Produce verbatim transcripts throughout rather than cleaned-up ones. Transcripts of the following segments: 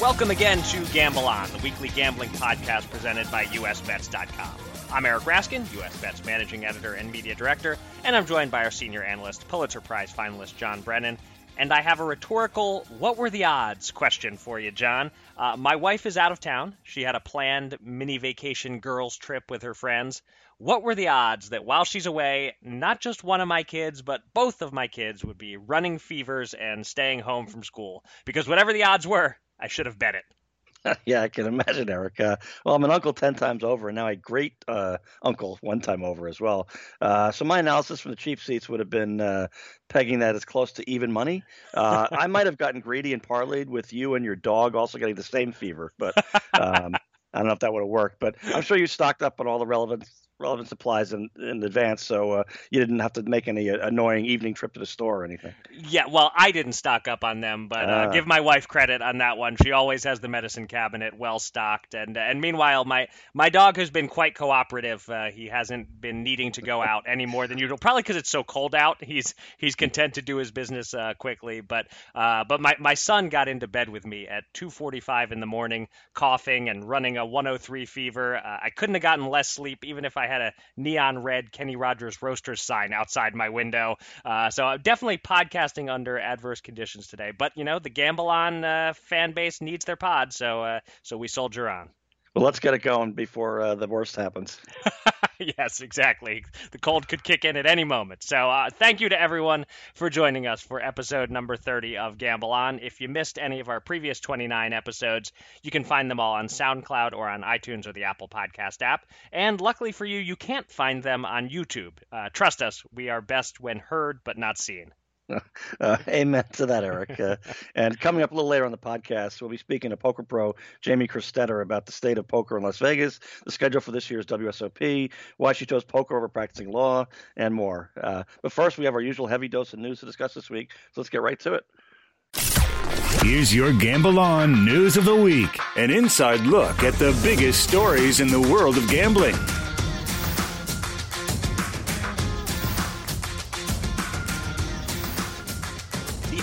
Welcome again to Gamble On, the weekly gambling podcast presented by U S Bets dot com. I'm Eric Raskin, U S Bets Managing Editor and Media Director, and I'm joined by our Senior Analyst, Pulitzer Prize finalist John Brennan. And I have a rhetorical, what were the odds question for you, John. Uh, my wife is out of town. She had a planned mini vacation girls trip with her friends. What were the odds that while she's away, not just one of my kids, but both of my kids would be running fevers and staying home from school? Because whatever the odds were, I should have bet it. Yeah, I can imagine, Eric. Uh, well, I'm an uncle ten times over, and now a great uh, uncle one time over as well. Uh, so my analysis from the cheap seats would have been uh, pegging that as close to even money. Uh, I might have gotten greedy and parlayed with you and your dog also getting the same fever, but um, I don't know if that would have worked. But I'm sure you stocked up on all the relevant relevant supplies in, in advance, so uh, you didn't have to make any annoying evening trip to the store or anything. Yeah, well, I didn't stock up on them, but uh, uh, give my wife credit on that one. She always has the medicine cabinet well stocked. And and meanwhile, my, my dog has been quite cooperative. Uh, he hasn't been needing to go out any more than usual, probably because it's so cold out. He's he's content to do his business uh, quickly. But uh, but my, my son got into bed with me at two forty-five in the morning, coughing and running a one oh three fever. Uh, I couldn't have gotten less sleep, even if I had a neon red Kenny Rogers Roasters sign outside my window. Uh, so I'm definitely podcasting under adverse conditions today. But, you know, the Gamble On uh, fan base needs their pod, so uh, so we soldier on. Well, let's get it going before uh, the worst happens. Yes, exactly. The cold could kick in at any moment. So uh, thank you to everyone for joining us for episode number thirty of Gamble On. If you missed any of our previous twenty-nine episodes, you can find them all on SoundCloud or on iTunes or the Apple Podcast app. And luckily for you, you can't find them on YouTube. Uh, trust us, we are best when heard but not seen. Uh, amen to that, Eric. Uh, and coming up a little later on the podcast, we'll be speaking to poker pro Jamie Kerstetter about the state of poker in Las Vegas, the schedule for this year's W S O P, why she chose poker over practicing law, and more. Uh, but first, we have our usual heavy dose of news to discuss this week, so let's get right to it. Here's your Gamble On News of the Week, an inside look at the biggest stories in the world of gambling.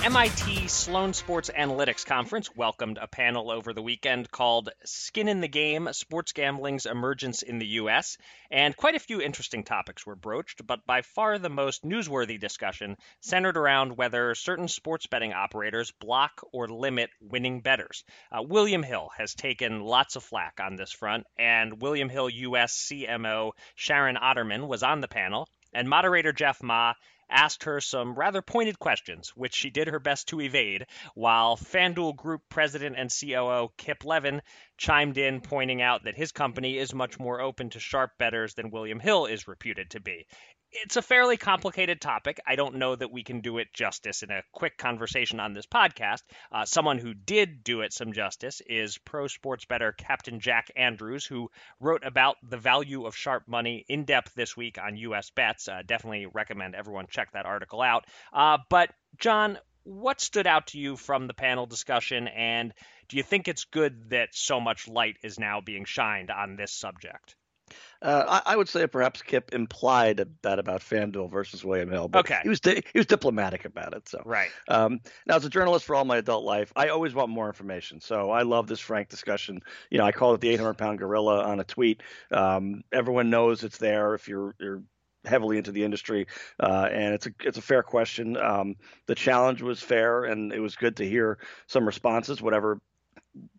M I T Sloan Sports Analytics Conference welcomed a panel over the weekend called Skin in the Game, Sports Gambling's Emergence in the U S, and quite a few interesting topics were broached, but by far the most newsworthy discussion centered around whether certain sports betting operators block or limit winning bettors. Uh, William Hill has taken lots of flack on this front, and William Hill U S C M O Sharon Otterman was on the panel, and moderator Jeff Ma asked her some rather pointed questions, which she did her best to evade, while FanDuel Group President and C O O Kip Levin chimed in, pointing out that his company is much more open to sharp bettors than William Hill is reputed to be. It's a fairly complicated topic. I don't know that we can do it justice in a quick conversation on this podcast. Uh, someone who did do it some justice is pro sports bettor Captain Jack Andrews, who wrote about the value of sharp money in depth this week on U S Bets. Uh, definitely recommend everyone check that article out. Uh, but, John, what stood out to you from the panel discussion, and do you think it's good that so much light is now being shined on this subject? Uh, I, I would say perhaps Kip implied that about FanDuel versus William Hill, but okay. he was di- he was diplomatic about it. So right um, now, as a journalist for all my adult life, I always want more information. So I love this frank discussion. You know, I call it the eight hundred pound gorilla on a tweet. Um, everyone knows it's there if you're you're heavily into the industry, uh, and it's a it's a fair question. Um, the challenge was fair, and it was good to hear some responses, whatever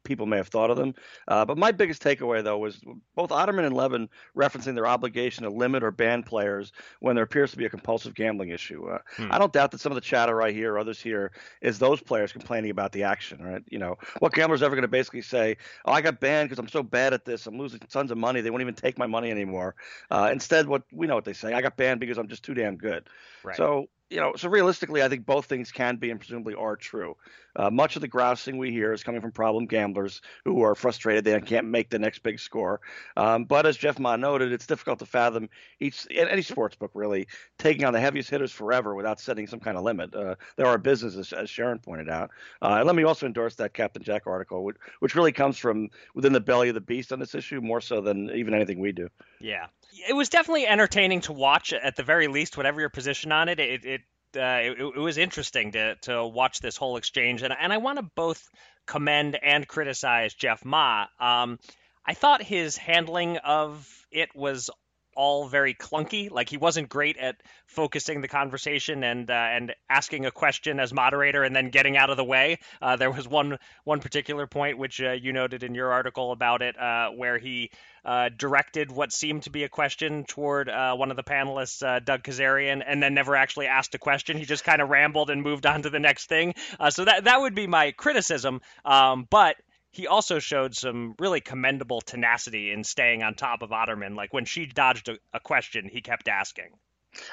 people may have thought of them. Uh, but my biggest takeaway, though, was both Otterman and Levin referencing their obligation to limit or ban players when there appears to be a compulsive gambling issue. Uh, hmm. I don't doubt that some of the chatter I hear, or others here, is those players complaining about the action, right? You know, what gambler's ever going to basically say, oh, I got banned because I'm so bad at this, I'm losing tons of money, they won't even take my money anymore. Uh, instead, what we know what they say, I got banned because I'm just too damn good. Right. So, You know, so realistically, I think both things can be and presumably are true. Uh, much of the grousing we hear is coming from problem gamblers who are frustrated they can't make the next big score. Um, but as Jeff Ma noted, it's difficult to fathom each any sports book really taking on the heaviest hitters forever without setting some kind of limit. Uh, there are businesses, as Sharon pointed out. Uh, and let me also endorse that Captain Jack article, which, which really comes from within the belly of the beast on this issue more so than even anything we do. Yeah, it was definitely entertaining to watch at the very least, whatever your position on it. It, it Uh, it, it was interesting to to watch this whole exchange, and and I want to both commend and criticize Jeff Ma. Um, I thought his handling of it was all very clunky. Like, he wasn't great at focusing the conversation and uh, and asking a question as moderator and then getting out of the way. Uh, there was one one particular point which uh, you noted in your article about it, uh, where he. Uh, directed what seemed to be a question toward uh, one of the panelists, uh, Doug Kezirian, and then never actually asked a question. He just kind of rambled and moved on to the next thing. Uh, so that that would be my criticism. Um, but he also showed some really commendable tenacity in staying on top of Otterman. Like, when she dodged a, a question, he kept asking.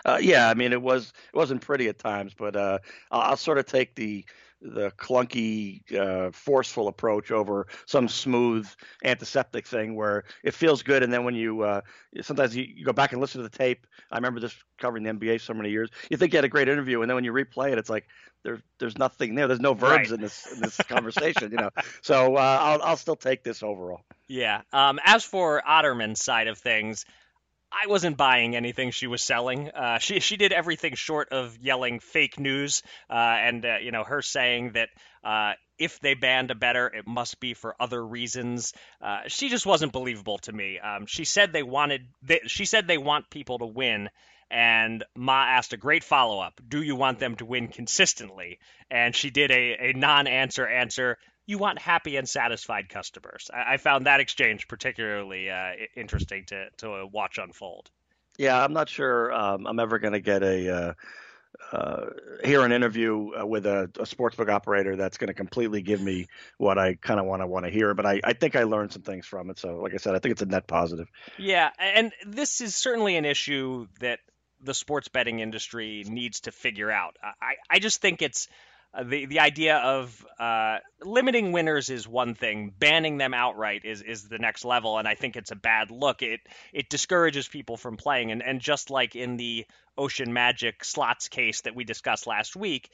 Uh, yeah, I mean, it was it wasn't pretty at times, but uh, I'll, I'll sort of take the. the clunky, uh, forceful approach over some smooth antiseptic thing where it feels good. And then when you, uh, sometimes you, you go back and listen to the tape. I remember this covering the N B A so many years. You think you had a great interview, and then when you replay it, it's like there's there's nothing there. There's no verbs right. in this in this conversation, you know. So uh, I'll I'll still take this overall. Yeah. Um, as for Otterman's side of things, I wasn't buying anything she was selling. Uh, she she did everything short of yelling fake news, uh, and uh, you know, her saying that uh, if they banned a bettor, it must be for other reasons. Uh, she just wasn't believable to me. Um, she said they wanted. They, she said they want people to win, and Ma asked a great follow up: do you want them to win consistently? And she did a, a non-answer answer. You want happy and satisfied customers. I found that exchange particularly uh, interesting to, to watch unfold. Yeah, I'm not sure um, I'm ever going to get a uh, uh, hear an interview with a, a sportsbook operator that's going to completely give me what I kind of want to want to hear. But I, I think I learned some things from it. So, like I said, I think it's a net positive. Yeah, and this is certainly an issue that the sports betting industry needs to figure out. I, I just think it's The the idea of uh, limiting winners is one thing. Banning them outright is, is the next level, and I think it's a bad look. It it discourages people from playing, and, and just like in the Ocean Magic slots case that we discussed last week,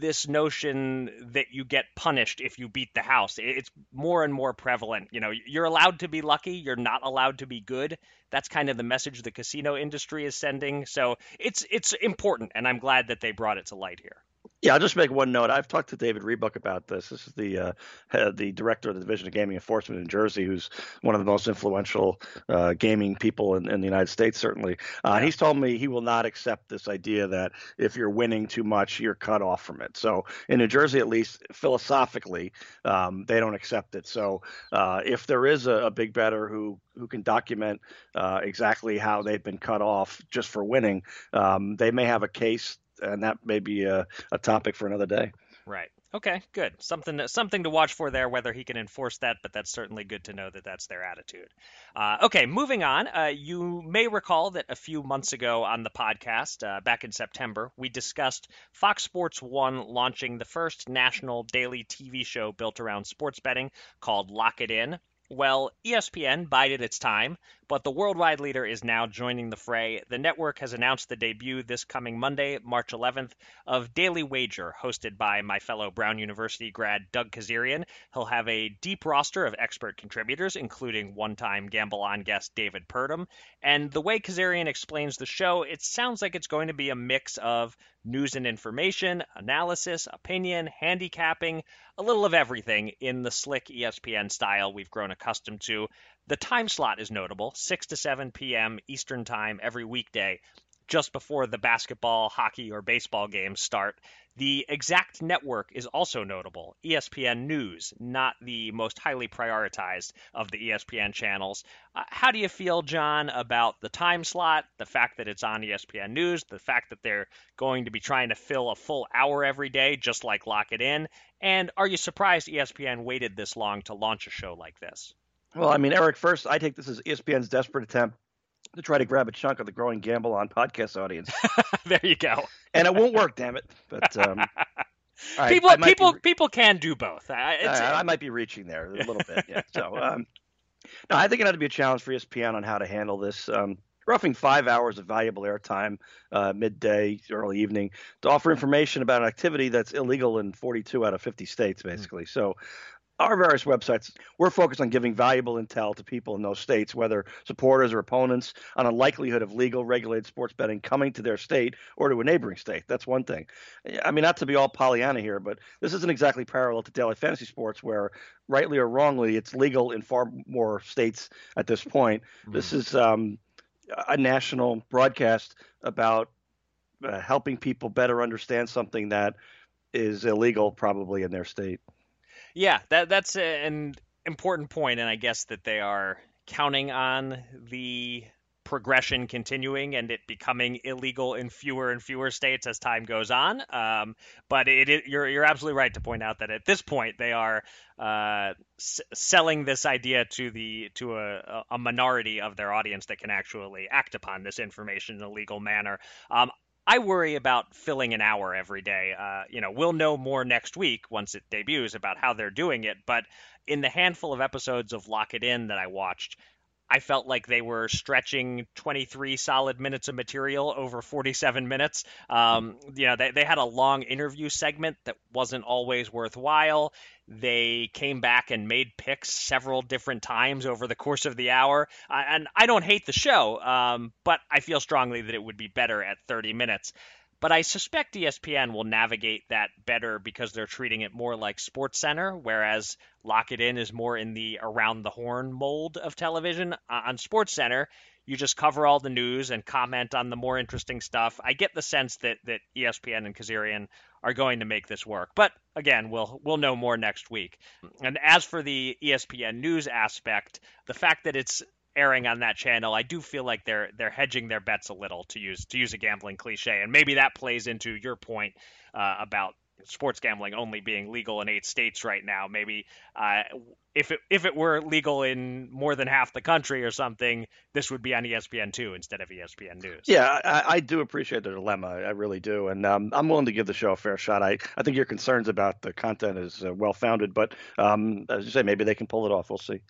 this notion that you get punished if you beat the house, it's more and more prevalent. You know, you're allowed to be lucky. You're not allowed to be good. That's kind of the message the casino industry is sending. So it's it's important, and I'm glad that they brought it to light here. Yeah, I'll just make one note. I've talked to David Rebuck about this. This is the uh, the director of the Division of Gaming Enforcement in Jersey, who's one of the most influential uh, gaming people in, in the United States, certainly. Uh, yeah. He's told me he will not accept this idea that if you're winning too much, you're cut off from it. So in New Jersey, at least, philosophically, um, they don't accept it. So uh, if there is a, a big bettor who, who can document uh, exactly how they've been cut off just for winning, um, they may have a case. And that may be a, a topic for another day. Right. Okay, good. Something something to watch for there, whether he can enforce that, but that's certainly good to know that that's their attitude. Uh, okay, moving on. Uh, you may recall that a few months ago on the podcast, uh, back in September, we discussed Fox Sports one launching the first national daily T V show built around sports betting called Lock It In. Well, E S P N bided its time, but the worldwide leader is now joining the fray. The network has announced the debut this coming Monday, March eleventh, of Daily Wager, hosted by my fellow Brown University grad Doug Kezirian. He'll have a deep roster of expert contributors, including one-time Gamble On guest David Purdom. And the way Kezirian explains the show, it sounds like it's going to be a mix of news and information, analysis, opinion, handicapping, a little of everything in the slick E S P N style we've grown accustomed to. The time slot is notable, six to seven p.m. Eastern Time every weekday, just before the basketball, hockey, or baseball games start. The exact network is also notable, E S P N News, not the most highly prioritized of the E S P N channels. Uh, how do you feel, John, about the time slot, the fact that it's on E S P N News, the fact that they're going to be trying to fill a full hour every day, just like Lock It In? And are you surprised E S P N waited this long to launch a show like this? Well, I mean, Eric, first, I take this as E S P N's desperate attempt to try to grab a chunk of the growing Gamble On podcast audience. There you go. And it won't work, damn it. But um, right, people people, be... people can do both. I, it's... I, I might be reaching there a little bit. Yeah. So, um, no, I think it ought to be a challenge for E S P N on how to handle this. Um, roughing five hours of valuable airtime, uh, midday, early evening, to offer information about an activity that's illegal in forty-two out of fifty states, basically. Mm-hmm. So our various websites, we're focused on giving valuable intel to people in those states, whether supporters or opponents, on a likelihood of legal regulated sports betting coming to their state or to a neighboring state. That's one thing. I mean, not to be all Pollyanna here, but this isn't exactly parallel to daily fantasy sports where, rightly or wrongly, it's legal in far more states at this point. Mm-hmm. This is um, a national broadcast about uh, helping people better understand something that is illegal probably in their state. Yeah, that that's an important point, and I guess that they are counting on the progression continuing and it becoming illegal in fewer and fewer states as time goes on. Um, but it, it, you're you're absolutely right to point out that at this point they are uh, s- selling this idea to the to a, a minority of their audience that can actually act upon this information in a legal manner. Um, I worry about filling an hour every day. Uh, you know, we'll know more next week once it debuts about how they're doing it. But in the handful of episodes of Lock It In that I watched, I felt like they were stretching twenty-three solid minutes of material over forty-seven minutes. Um, you know, they, they had a long interview segment that wasn't always worthwhile. They came back and made picks several different times over the course of the hour. Uh, and I don't hate the show, um, but I feel strongly that it would be better at thirty minutes. But I suspect E S P N will navigate that better because they're treating it more like SportsCenter, whereas Lock It In is more in the around the horn mold of television. Uh, on SportsCenter, you just cover all the news and comment on the more interesting stuff. I get the sense that that E S P N and Kezirian are going to make this work. But again, we'll we'll know more next week. And as for the E S P N News aspect, the fact that it's airing on that channel, I do feel like they're they're hedging their bets a little, to use to use a gambling cliche, and maybe that plays into your point uh, about sports gambling only being legal in eight states right now. Maybe uh, if it if it were legal in more than half the country or something, this would be on E S P N two instead of E S P N News. Yeah, I, I do appreciate the dilemma, I really do, and um, I'm willing to give the show a fair shot. I, I think your concerns about the content is uh, well founded, but um, as you say, maybe they can pull it off. We'll see.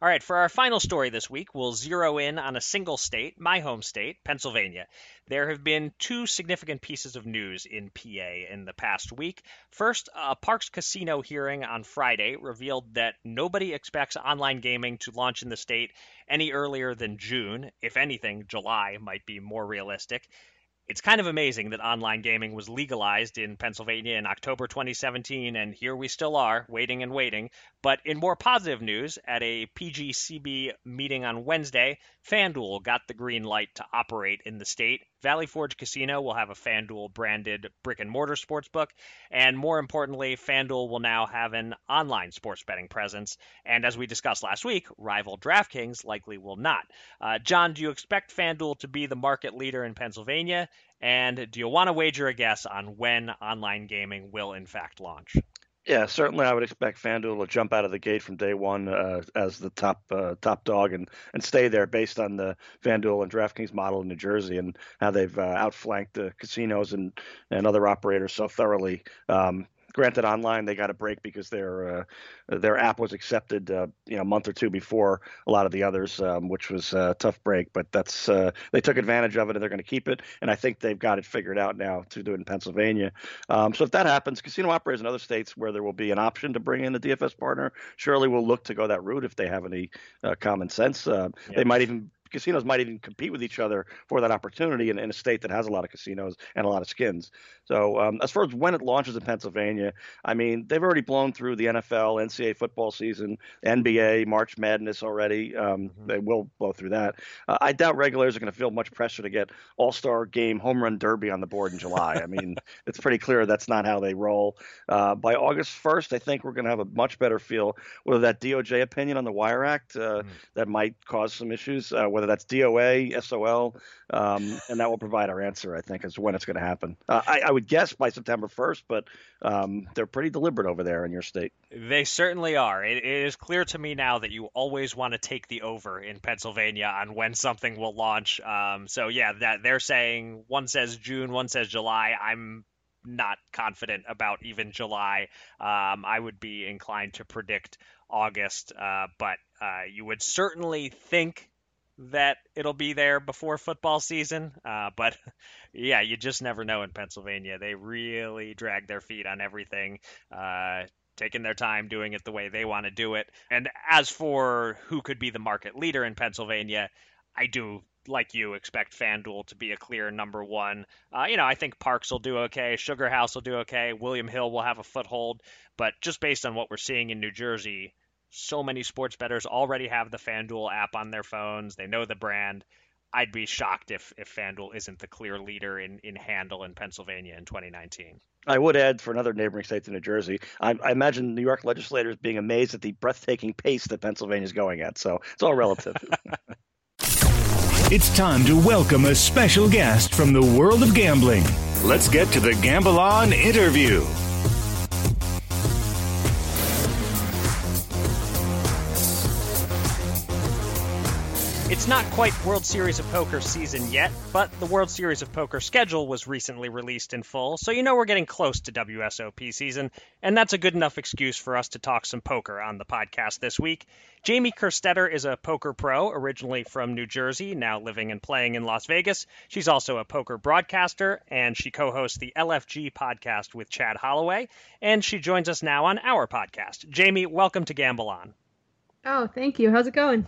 All right, for our final story this week, we'll zero in on a single state, my home state, Pennsylvania. There have been two significant pieces of news in P A in the past week. First, a Parks Casino hearing on Friday revealed that nobody expects online gaming to launch in the state any earlier than June. If anything, July might be more realistic. It's kind of amazing that online gaming was legalized in Pennsylvania in October twenty seventeen, and here we still are, waiting and waiting. But in more positive news, at a P G C B meeting on Wednesday, FanDuel got the green light to operate in the state. Valley Forge Casino will have a FanDuel-branded brick-and-mortar sportsbook, and more importantly, FanDuel will now have an online sports betting presence. And as we discussed last week, rival DraftKings likely will not. Uh, John, do you expect FanDuel to be the market leader in Pennsylvania? And do you want to wager a guess on when online gaming will, in fact, launch? Yeah, certainly I would expect FanDuel to jump out of the gate from day one uh, as the top uh, top dog and, and stay there based on the FanDuel and DraftKings model in New Jersey and how they've uh, outflanked the casinos and, and other operators so thoroughly. Um, Granted, online they got a break because their uh, their app was accepted, uh, you know, a month or two before a lot of the others, um, which was a tough break. But that's uh, they took advantage of it, and they're going to keep it. And I think they've got it figured out now to do it in Pennsylvania. Um, so if that happens, casino operators in other states where there will be an option to bring in a D F S partner surely will look to go that route if they have any uh, common sense. Uh, yeah. They might even. Casinos might even compete with each other for that opportunity in, in a state that has a lot of casinos and a lot of skins. So um, as far as when it launches in Pennsylvania, I mean, they've already blown through the N F L, N C double A football season, N B A, March Madness already. Um, mm-hmm. They will blow through that. Uh, I doubt regulars are going to feel much pressure to get all-star game home run derby on the board in July. I mean, it's pretty clear that's not how they roll. Uh, by August first, I think we're going to have a much better feel whether that D O J opinion on the Wire Act uh, mm-hmm. that might cause some issues, uh, whether Whether that's D O A, S O L, um, and that will provide our answer, I think, as to when it's going to happen. Uh, I, I would guess by September first, but um, they're pretty deliberate over there in your state. They certainly are. It, it is clear to me now that you always want to take the over in Pennsylvania on when something will launch. Um, so, yeah, that they're saying one says June, one says July. I'm not confident about even July. Um, I would be inclined to predict August, uh, but uh, you would certainly think that it'll be there before football season. Uh, but yeah, you just never know in Pennsylvania. They really drag their feet on everything, uh, taking their time, doing it the way they want to do it. And as for who could be the market leader in Pennsylvania, I do, like you, expect FanDuel to be a clear number one. Uh, you know, I think Parks will do okay. Sugar House will do okay. William Hill will have a foothold. But just based on what we're seeing in New Jersey, so many sports bettors already have the FanDuel app on their phones. They know the brand. I'd be shocked if, if FanDuel isn't the clear leader in, in handle in Pennsylvania in twenty nineteen. I would add for another neighboring state to New Jersey, I, I imagine New York legislators being amazed at the breathtaking pace that Pennsylvania is going at. So it's all relative. It's time to welcome a special guest from the world of gambling. Let's get to the Gamble On interview. It's not quite World Series of Poker season yet, but the World Series of Poker schedule was recently released in full, so you know we're getting close to W S O P season, and that's a good enough excuse for us to talk some poker on the podcast this week. Jamie Kerstetter is a poker pro, originally from New Jersey, now living and playing in Las Vegas. She's also a poker broadcaster, and she co-hosts the L F G podcast with Chad Holloway, and she joins us now on our podcast. Jamie, welcome to Gamble On. Oh, thank you. How's it going?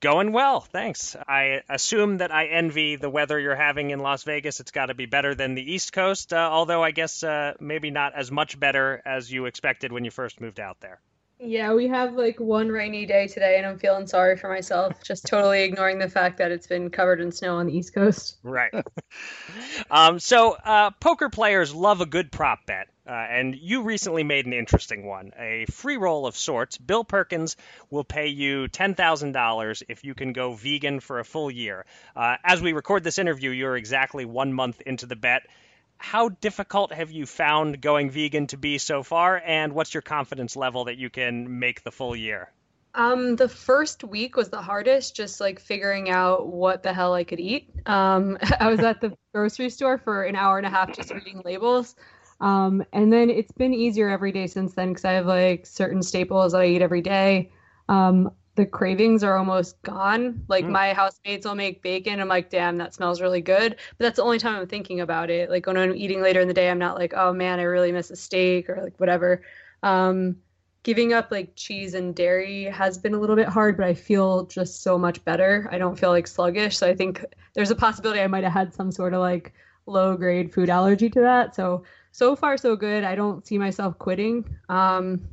Going well, thanks. I assume that I envy the weather you're having in Las Vegas. It's got to be better than the East Coast, uh, although I guess uh, maybe not as much better as you expected when you first moved out there. Yeah, we have like one rainy day today, and I'm feeling sorry for myself, just totally ignoring the fact that it's been covered in snow on the East Coast. Right. um, so uh, poker players love a good prop bet. Uh, and you recently made an interesting one, a free roll of sorts. Bill Perkins will pay you ten thousand dollars if you can go vegan for a full year. Uh, as we record this interview, you're exactly one month into the bet. How difficult have you found going vegan to be so far? And what's your confidence level that you can make the full year? Um, the first week was the hardest, just like figuring out what the hell I could eat. Um, I was at the grocery store for an hour and a half just reading labels. Um, and then it's been easier every day since then because I have like certain staples that I eat every day. Um, the cravings are almost gone. Like mm. my housemates will make bacon. I'm like, damn, that smells really good. But that's the only time I'm thinking about it. Like when I'm eating later in the day, I'm not like, oh man, I really miss a steak or like whatever. Um, giving up like cheese and dairy has been a little bit hard, but I feel just so much better. I don't feel like sluggish. So I think there's a possibility I might've had some sort of like low grade food allergy to that. So So far, so good. I don't see myself quitting. Um,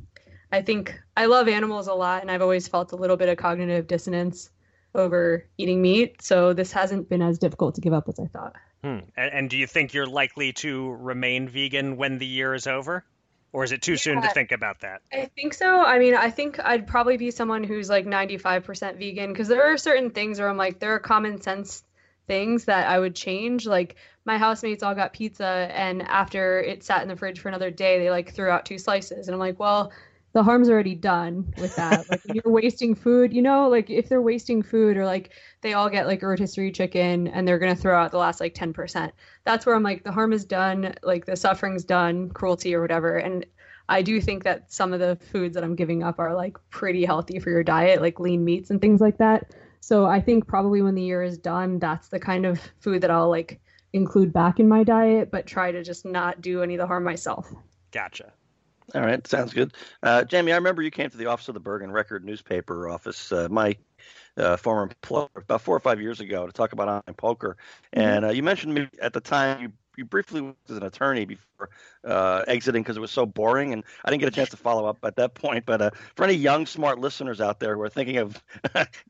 I think I love animals a lot, and I've always felt a little bit of cognitive dissonance over eating meat. So this hasn't been as difficult to give up as I thought. Hmm. And, and do you think you're likely to remain vegan when the year is over? Or is it too yeah, soon to think about that? I think so. I mean, I think I'd probably be someone who's like ninety-five percent vegan because there are certain things where I'm like, there are common sense things that I would change. Like my housemates all got pizza, and after it sat in the fridge for another day, they like threw out two slices. And I'm like, well, the harm's already done with that. Like you're wasting food, you know, like if they're wasting food or like they all get like a rotisserie chicken and they're going to throw out the last like ten percent. That's where I'm like, the harm is done. Like the suffering's done, cruelty or whatever. And I do think that some of the foods that I'm giving up are like pretty healthy for your diet, like lean meats and things like that. So I think probably when the year is done, that's the kind of food that I'll like include back in my diet, but try to just not do any of the harm myself. Gotcha. All right. Sounds good. Uh, Jamie, I remember you came to the office of the Bergen Record newspaper office, uh, my uh, former employer, about four or five years ago to talk about online poker. And uh, you mentioned me at the time you You briefly worked as an attorney before uh, exiting because it was so boring, and I didn't get a chance to follow up at that point. But uh, for any young, smart listeners out there who are thinking of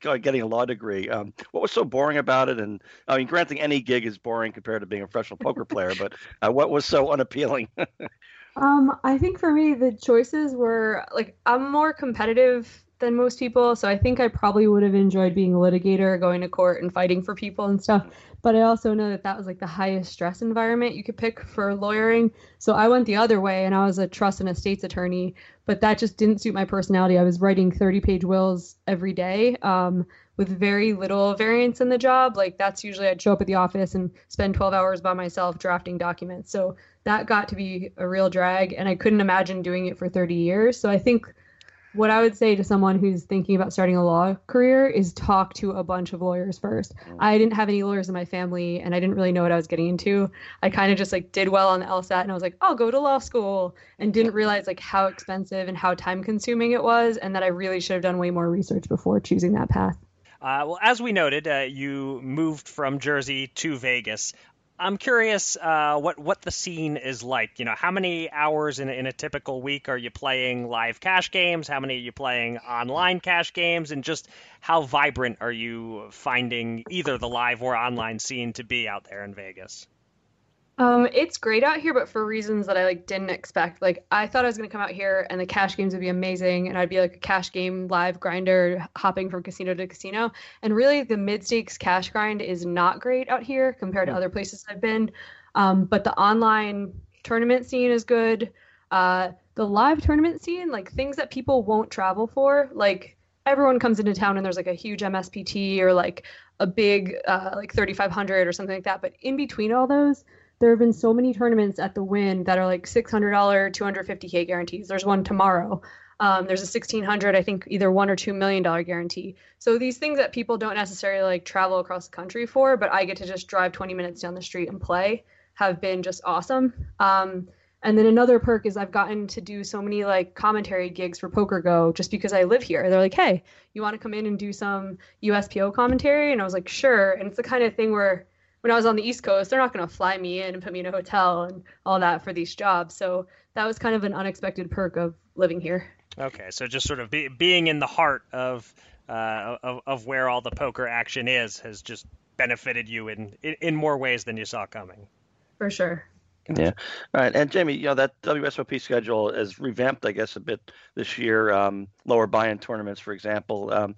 getting a law degree, um, what was so boring about it? And I mean, granting any gig is boring compared to being a professional poker player, but uh, what was so unappealing? um, I think for me, the choices were like I'm more competitive than most people, so I think I probably would have enjoyed being a litigator, going to court and fighting for people and stuff. But I also know that that was like the highest stress environment you could pick for lawyering. So I went the other way and I was a trust and estates attorney, but that just didn't suit my personality. I was writing thirty page wills every day um, with very little variance in the job. Like that's usually I'd show up at the office and spend twelve hours by myself drafting documents. So that got to be a real drag and I couldn't imagine doing it for thirty years. So I think what I would say to someone who's thinking about starting a law career is talk to a bunch of lawyers first. I didn't have any lawyers in my family and I didn't really know what I was getting into. I kind of just like did well on the LSAT and I was like, I'll go to law school, and didn't realize like how expensive and how time consuming it was and that I really should have done way more research before choosing that path. Uh, well, as we noted, uh, you moved from Jersey to Vegas. I'm curious uh, what, what the scene is like. You know, how many hours in, in a typical week are you playing live cash games? How many are you playing online cash games? And just how vibrant are you finding either the live or online scene to be out there in Vegas? Um, it's great out here, but for reasons that I like didn't expect. Like I thought I was going to come out here and the cash games would be amazing and I'd be like a cash game live grinder hopping from casino to casino. And really the mid-stakes cash grind is not great out here compared to other places I've been. Um, but the online tournament scene is good. Uh, the live tournament scene, like things that people won't travel for, like everyone comes into town and there's like a huge M S P T or like a big uh, like thirty-five hundred or something like that. But in between all those, there have been so many tournaments at the Wynn that are like six hundred dollars, two hundred fifty thousand guarantees. There's one tomorrow. Um, there's a sixteen hundred dollars, I think either one or two million dollars guarantee. So these things that people don't necessarily like travel across the country for, but I get to just drive twenty minutes down the street and play have been just awesome. Um, and then another perk is I've gotten to do so many like commentary gigs for PokerGo just because I live here. They're like, hey, you want to come in and do some U S P O commentary? And I was like, sure. And it's the kind of thing where when I was on the East Coast, they're not going to fly me in and put me in a hotel and all that for these jobs. So that was kind of an unexpected perk of living here. Okay, so just sort of be, being in the heart of, uh, of of where all the poker action is has just benefited you in, in, in more ways than you saw coming. For sure. Yeah. All right. And Jamie, you know, that W S O P schedule is revamped, I guess, a bit this year. Um, lower buy-in tournaments, for example. Um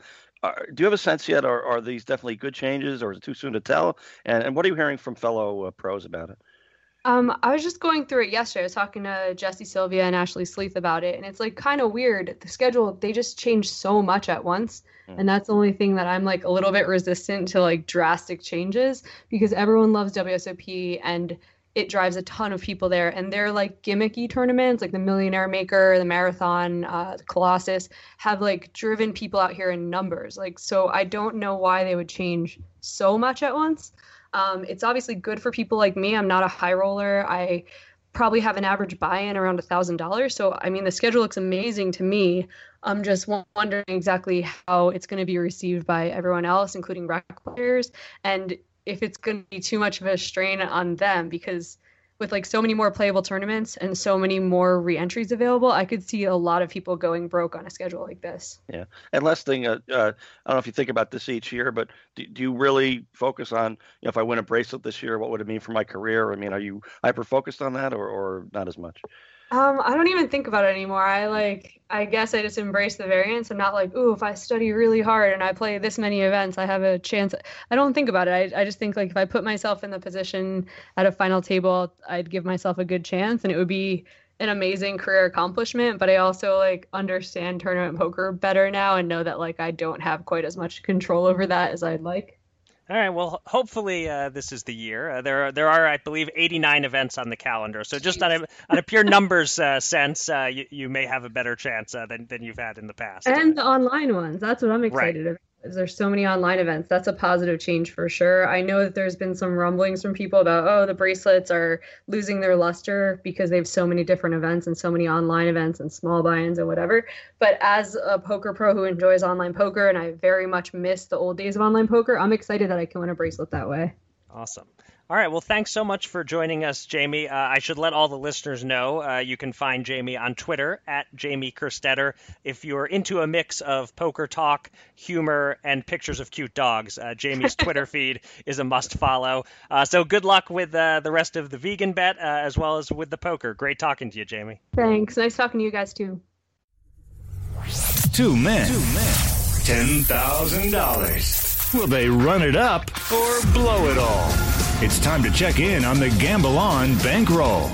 Do you have a sense yet? Are, are these definitely good changes, or is it too soon to tell? And, and what are you hearing from fellow uh, pros about it? Um, I was just going through it yesterday. I was talking to Jesse Sylvia and Ashley Sleeth about it, and it's like kind of weird. The schedule, they just change so much at once, mm. and that's the only thing that I'm like a little bit resistant to like drastic changes because everyone loves W S O P and it drives a ton of people there, and they're like gimmicky tournaments like the Millionaire Maker, the Marathon, uh, the Colossus have like driven people out here in numbers. Like, so I don't know why they would change so much at once. Um, it's obviously good for people like me. I'm not a high roller. I probably have an average buy-in around one thousand dollars. So, I mean, the schedule looks amazing to me. I'm just wondering exactly how it's going to be received by everyone else, including rec players. And if it's going to be too much of a strain on them, because with like so many more playable tournaments and so many more re-entries available, I could see a lot of people going broke on a schedule like this. Yeah. And last thing, uh, uh, I don't know if you think about this each year, but do, do you really focus on, you know, if I win a bracelet this year, what would it mean for my career? I mean, are you hyper-focused on that or, or not as much? Um, I don't even think about it anymore. I like, I guess I just embrace the variance. I'm not like, ooh, if I study really hard and I play this many events, I have a chance. I don't think about it. I, I just think like if I put myself in the position at a final table, I'd give myself a good chance and it would be an amazing career accomplishment. But I also like understand tournament poker better now and know that like I don't have quite as much control over that as I'd like. All right. Well, hopefully uh, this is the year. Uh, there, are, there are, I believe, eighty-nine events on the calendar. So just on a, on a pure numbers uh, sense, uh, you, you may have a better chance uh, than than you've had in the past. And the online ones. That's what I'm excited right. about. There's so many online events. That's a positive change for sure. I know that there's been some rumblings from people about, oh, the bracelets are losing their luster because they have so many different events and so many online events and small buy-ins and whatever. But as a poker pro who enjoys online poker, and I very much miss the old days of online poker, I'm excited that I can win a bracelet that way. Awesome. All right. Well, thanks so much for joining us, Jamie. Uh, I should let all the listeners know uh, you can find Jamie on Twitter at Jamie Kerstetter. If you're into a mix of poker talk, humor, and pictures of cute dogs, uh, Jamie's Twitter feed is a must follow. Uh, so good luck with uh, the rest of the vegan bet uh, as well as with the poker. Great talking to you, Jamie. Thanks. Nice talking to you guys, too. Two men. Two men. ten thousand dollars. Will they run it up or blow it all? It's time to check in on the Gamble On Bankroll.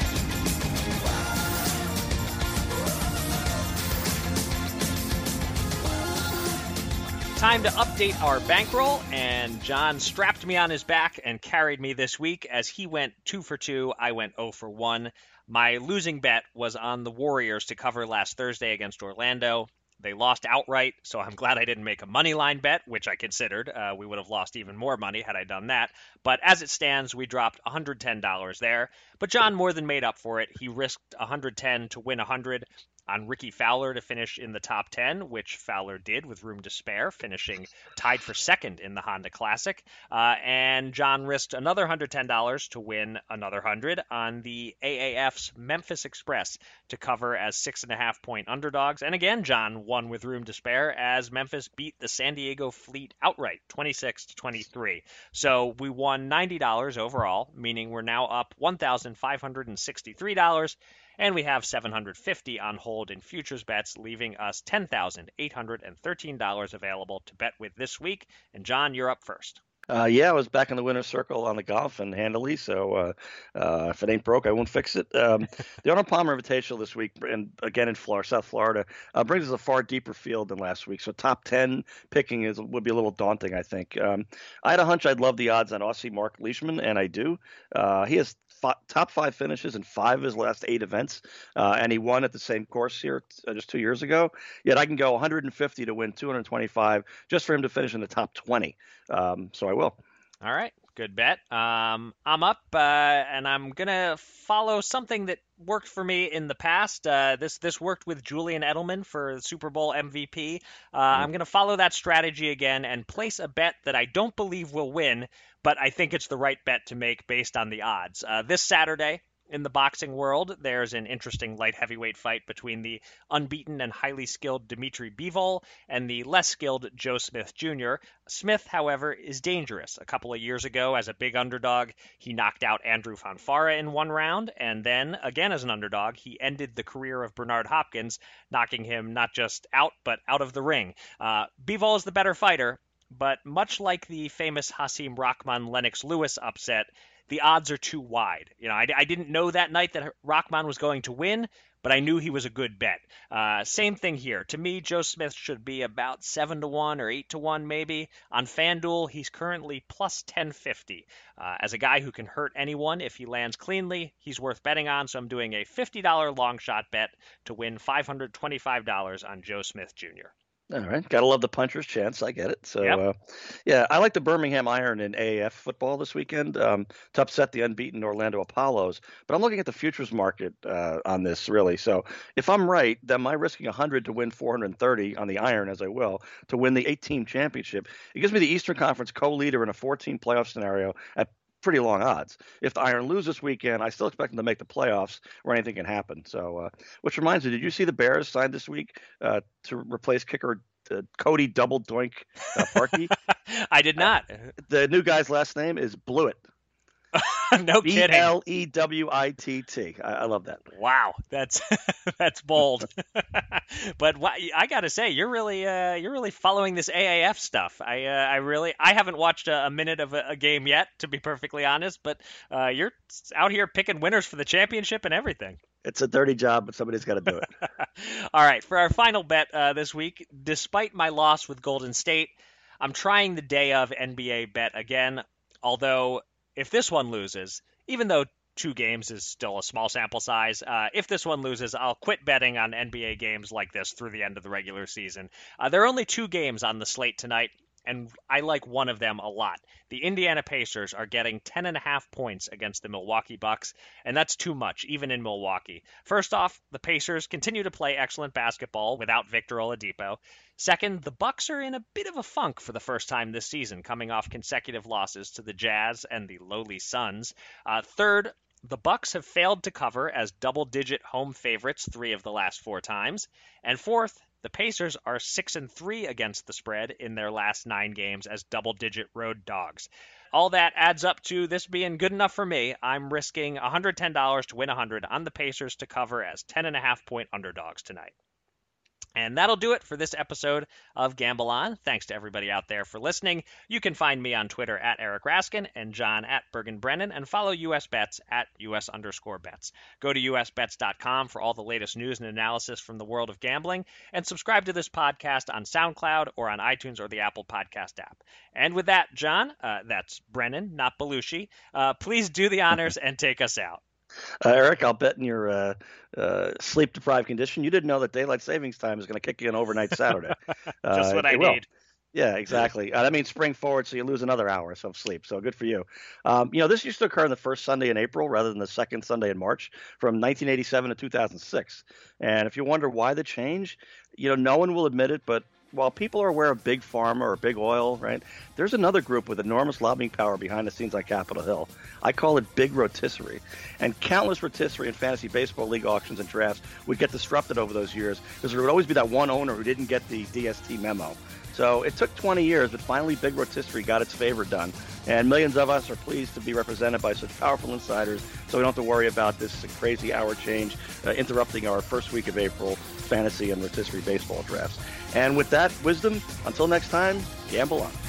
Time to update our bankroll, and John strapped me on his back and carried me this week. As he went two for two, I went oh for one. My losing bet was on the Warriors to cover last Thursday against Orlando. They lost outright, so I'm glad I didn't make a money line bet, which I considered. Uh, we would have lost even more money had I done that. But as it stands, we dropped one hundred ten dollars there. But John more than made up for it. He risked one hundred ten dollars to win one hundred dollars on Ricky Fowler to finish in the top ten, which Fowler did with room to spare, finishing tied for second in the Honda Classic. Uh, and John risked another one hundred ten dollars to win another one hundred dollars on the A A F's Memphis Express to cover as six and a half point underdogs. And again, John won with room to spare as Memphis beat the San Diego Fleet outright, twenty-six to twenty-three. So we won ninety dollars overall, meaning we're now up one thousand five hundred sixty-three dollars. And we have seven hundred fifty dollars on hold in futures bets, leaving us ten thousand eight hundred thirteen dollars available to bet with this week. And John, you're up first. Uh, yeah, I was back in the winner's circle on the golf and handily, so uh, uh, if it ain't broke, I won't fix it. Um, the Arnold Palmer Invitational this week, and again in Florida, South Florida, uh, brings us a far deeper field than last week, so top ten picking is would be a little daunting, I think. Um, I had a hunch I'd love the odds on Aussie Mark Leishman, and I do. Uh, he has f- top five finishes in five of his last eight events, uh, and he won at the same course here t- just two years ago, yet I can go one hundred fifty to win two hundred twenty-five just for him to finish in the top twenty, um, so I will. All right. Good bet. Um, I'm up, uh, and I'm going to follow something that worked for me in the past. Uh, this this worked with Julian Edelman for the Super Bowl M V P. Uh, mm-hmm. I'm going to follow that strategy again and place a bet that I don't believe will win, but I think it's the right bet to make based on the odds. Uh, this Saturday, in the boxing world, there's an interesting light heavyweight fight between the unbeaten and highly skilled Dmitry Bivol and the less skilled Joe Smith Junior Smith, however, is dangerous. A couple of years ago, as a big underdog, he knocked out Andrew Fonfara in one round, and then, again as an underdog, he ended the career of Bernard Hopkins, knocking him not just out, but out of the ring. Uh, Bivol is the better fighter, but much like the famous Hasim Rachman-Lennox-Lewis upset, the odds are too wide. You know, I, I didn't know that night that Rachman was going to win, but I knew he was a good bet. Uh, same thing here. To me, Joe Smith should be about seven to one or eight to one maybe. On FanDuel, he's currently plus ten fifty. Uh, as a guy who can hurt anyone, if he lands cleanly, he's worth betting on, so I'm doing a fifty dollars long shot bet to win five hundred twenty-five dollars on Joe Smith Junior All right. Got to love the puncher's chance. I get it. So, yep. uh, yeah, I like the Birmingham Iron in A A F football this weekend um, to upset the unbeaten Orlando Apollos. But I'm looking at the futures market uh, on this, really. So if I'm right, then my risking one hundred to win four hundred thirty on the Iron, as I will, to win the eight-team championship, it gives me the Eastern Conference co-leader in a four-team playoff scenario at pretty long odds. If the Iron lose this weekend, I still expect them to make the playoffs where anything can happen. So, uh, which reminds me, did you see the Bears signed this week uh, to replace kicker uh, Cody Double Doink uh, Parkey? I did not. Uh, the new guy's last name is Blewett. No kidding. B L E W I T T. I, I love that. Wow, that's that's bold. But wh- I got to say, you're really uh, you're really following this A A F stuff. I uh, I really I haven't watched a, a minute of a, a game yet, to be perfectly honest. But uh, you're out here picking winners for the championship and everything. It's a dirty job, but somebody's got to do it. All right, for our final bet uh, this week, despite my loss with Golden State, I'm trying the day of N B A bet again, although if this one loses, even though two games is still a small sample size, uh, if this one loses, I'll quit betting on N B A games like this through the end of the regular season. Uh, there are only two games on the slate tonight, and I like one of them a lot. The Indiana Pacers are getting ten and a half points against the Milwaukee Bucks, and that's too much, even in Milwaukee. First off, the Pacers continue to play excellent basketball without Victor Oladipo. Second, the Bucks are in a bit of a funk for the first time this season, coming off consecutive losses to the Jazz and the lowly Suns. Uh, third, the Bucks have failed to cover as double-digit home favorites three of the last four times. And fourth, the Pacers are six and three against the spread in their last nine games as double-digit road dogs. All that adds up to this being good enough for me. I'm risking one hundred ten dollars to win one hundred dollars on the Pacers to cover as ten and a half point underdogs tonight. And that'll do it for this episode of Gamble On. Thanks to everybody out there for listening. You can find me on Twitter at Eric Raskin and John at Bergen Brennan, and follow U S Bets at US underscore bets. Go to U S Bets dot com for all the latest news and analysis from the world of gambling, and subscribe to this podcast on SoundCloud or on iTunes or the Apple Podcast app. And with that, John, uh, that's Brennan, not Belushi, uh, please do the honors and take us out. Uh, Eric, I'll bet in your uh, uh, sleep-deprived condition, you didn't know that daylight savings time is going to kick you an overnight Saturday. Uh, Just what I need. Will. Yeah, exactly. Uh, that means spring forward, so you lose another hour of sleep. So good for you. Um, you know, this used to occur on the first Sunday in April rather than the second Sunday in March from nineteen eighty-seven to two thousand six. And if you wonder why the change, you know, no one will admit it, but while people are aware of big pharma or big oil, right, there's another group with enormous lobbying power behind the scenes on Capitol Hill. I call it big rotisserie. And countless rotisserie and fantasy baseball league auctions and drafts would get disrupted over those years because there would always be that one owner who didn't get the D S T memo. So it took twenty years, but finally big rotisserie got its favor done. And millions of us are pleased to be represented by such powerful insiders, so we don't have to worry about this crazy hour change uh, interrupting our first week of April fantasy and rotisserie baseball drafts. And with that wisdom, until next time, gamble on.